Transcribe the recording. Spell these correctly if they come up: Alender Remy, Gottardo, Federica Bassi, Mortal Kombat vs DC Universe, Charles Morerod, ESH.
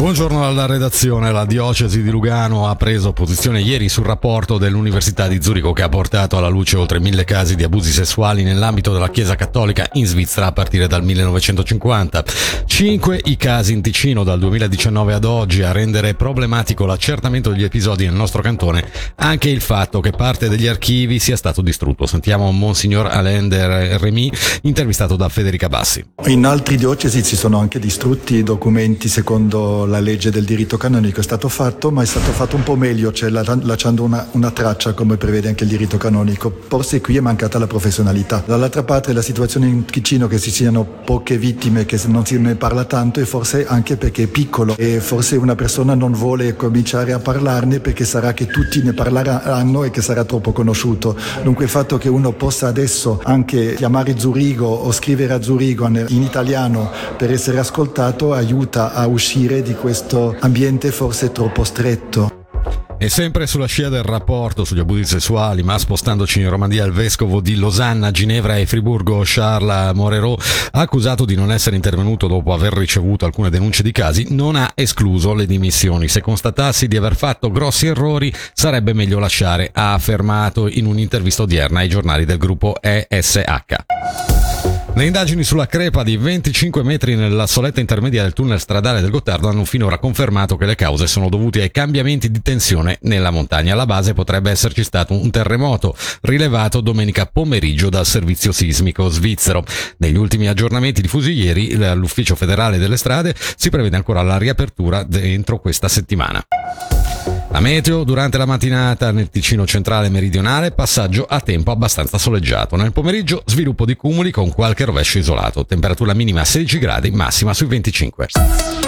Buongiorno alla redazione. La diocesi di Lugano ha preso posizione ieri sul rapporto dell'Università di Zurigo che ha portato alla luce oltre 1000 casi di abusi sessuali nell'ambito della Chiesa Cattolica in Svizzera a partire dal 1950. 5 i casi in Ticino dal 2019 ad oggi. A rendere problematico l'accertamento degli episodi nel nostro cantone anche il fatto che parte degli archivi sia stato distrutto. Sentiamo Monsignor Alender Remy, intervistato da Federica Bassi. In altri diocesi si sono anche distrutti i documenti secondo la legge del diritto canonico. È stato fatto, ma è stato fatto un po' meglio, cioè lasciando una traccia come prevede anche il diritto canonico. Forse qui è mancata la professionalità. Dall'altra parte la situazione in Ticino, che ci siano poche vittime, che non si ne parla tanto, e forse anche perché è piccolo e forse una persona non vuole cominciare a parlarne perché sarà che tutti ne parleranno e che sarà troppo conosciuto. Dunque il fatto che uno possa adesso anche chiamare Zurigo o scrivere a Zurigo in italiano per essere ascoltato aiuta a uscire di questo ambiente forse troppo stretto. E sempre sulla scia del rapporto sugli abusi sessuali, ma spostandoci in Romandia, il vescovo di Losanna, Ginevra e Friburgo, Charles Morerod, accusato di non essere intervenuto dopo aver ricevuto alcune denunce di casi, non ha escluso le dimissioni. Se constatassi di aver fatto grossi errori, sarebbe meglio lasciare, ha affermato in un'intervista odierna ai giornali del gruppo ESH. Le indagini sulla crepa di 25 metri nella soletta intermedia del tunnel stradale del Gottardo hanno finora confermato che le cause sono dovute ai cambiamenti di tensione nella montagna. Alla base potrebbe esserci stato un terremoto rilevato domenica pomeriggio dal servizio sismico svizzero. Negli ultimi aggiornamenti diffusi ieri, l'Ufficio Federale delle Strade si prevede ancora la riapertura entro questa settimana. La meteo: durante la mattinata nel Ticino centrale meridionale passaggio a tempo abbastanza soleggiato. Nel pomeriggio sviluppo di cumuli con qualche rovescio isolato. Temperatura minima 16 gradi, massima sui 25.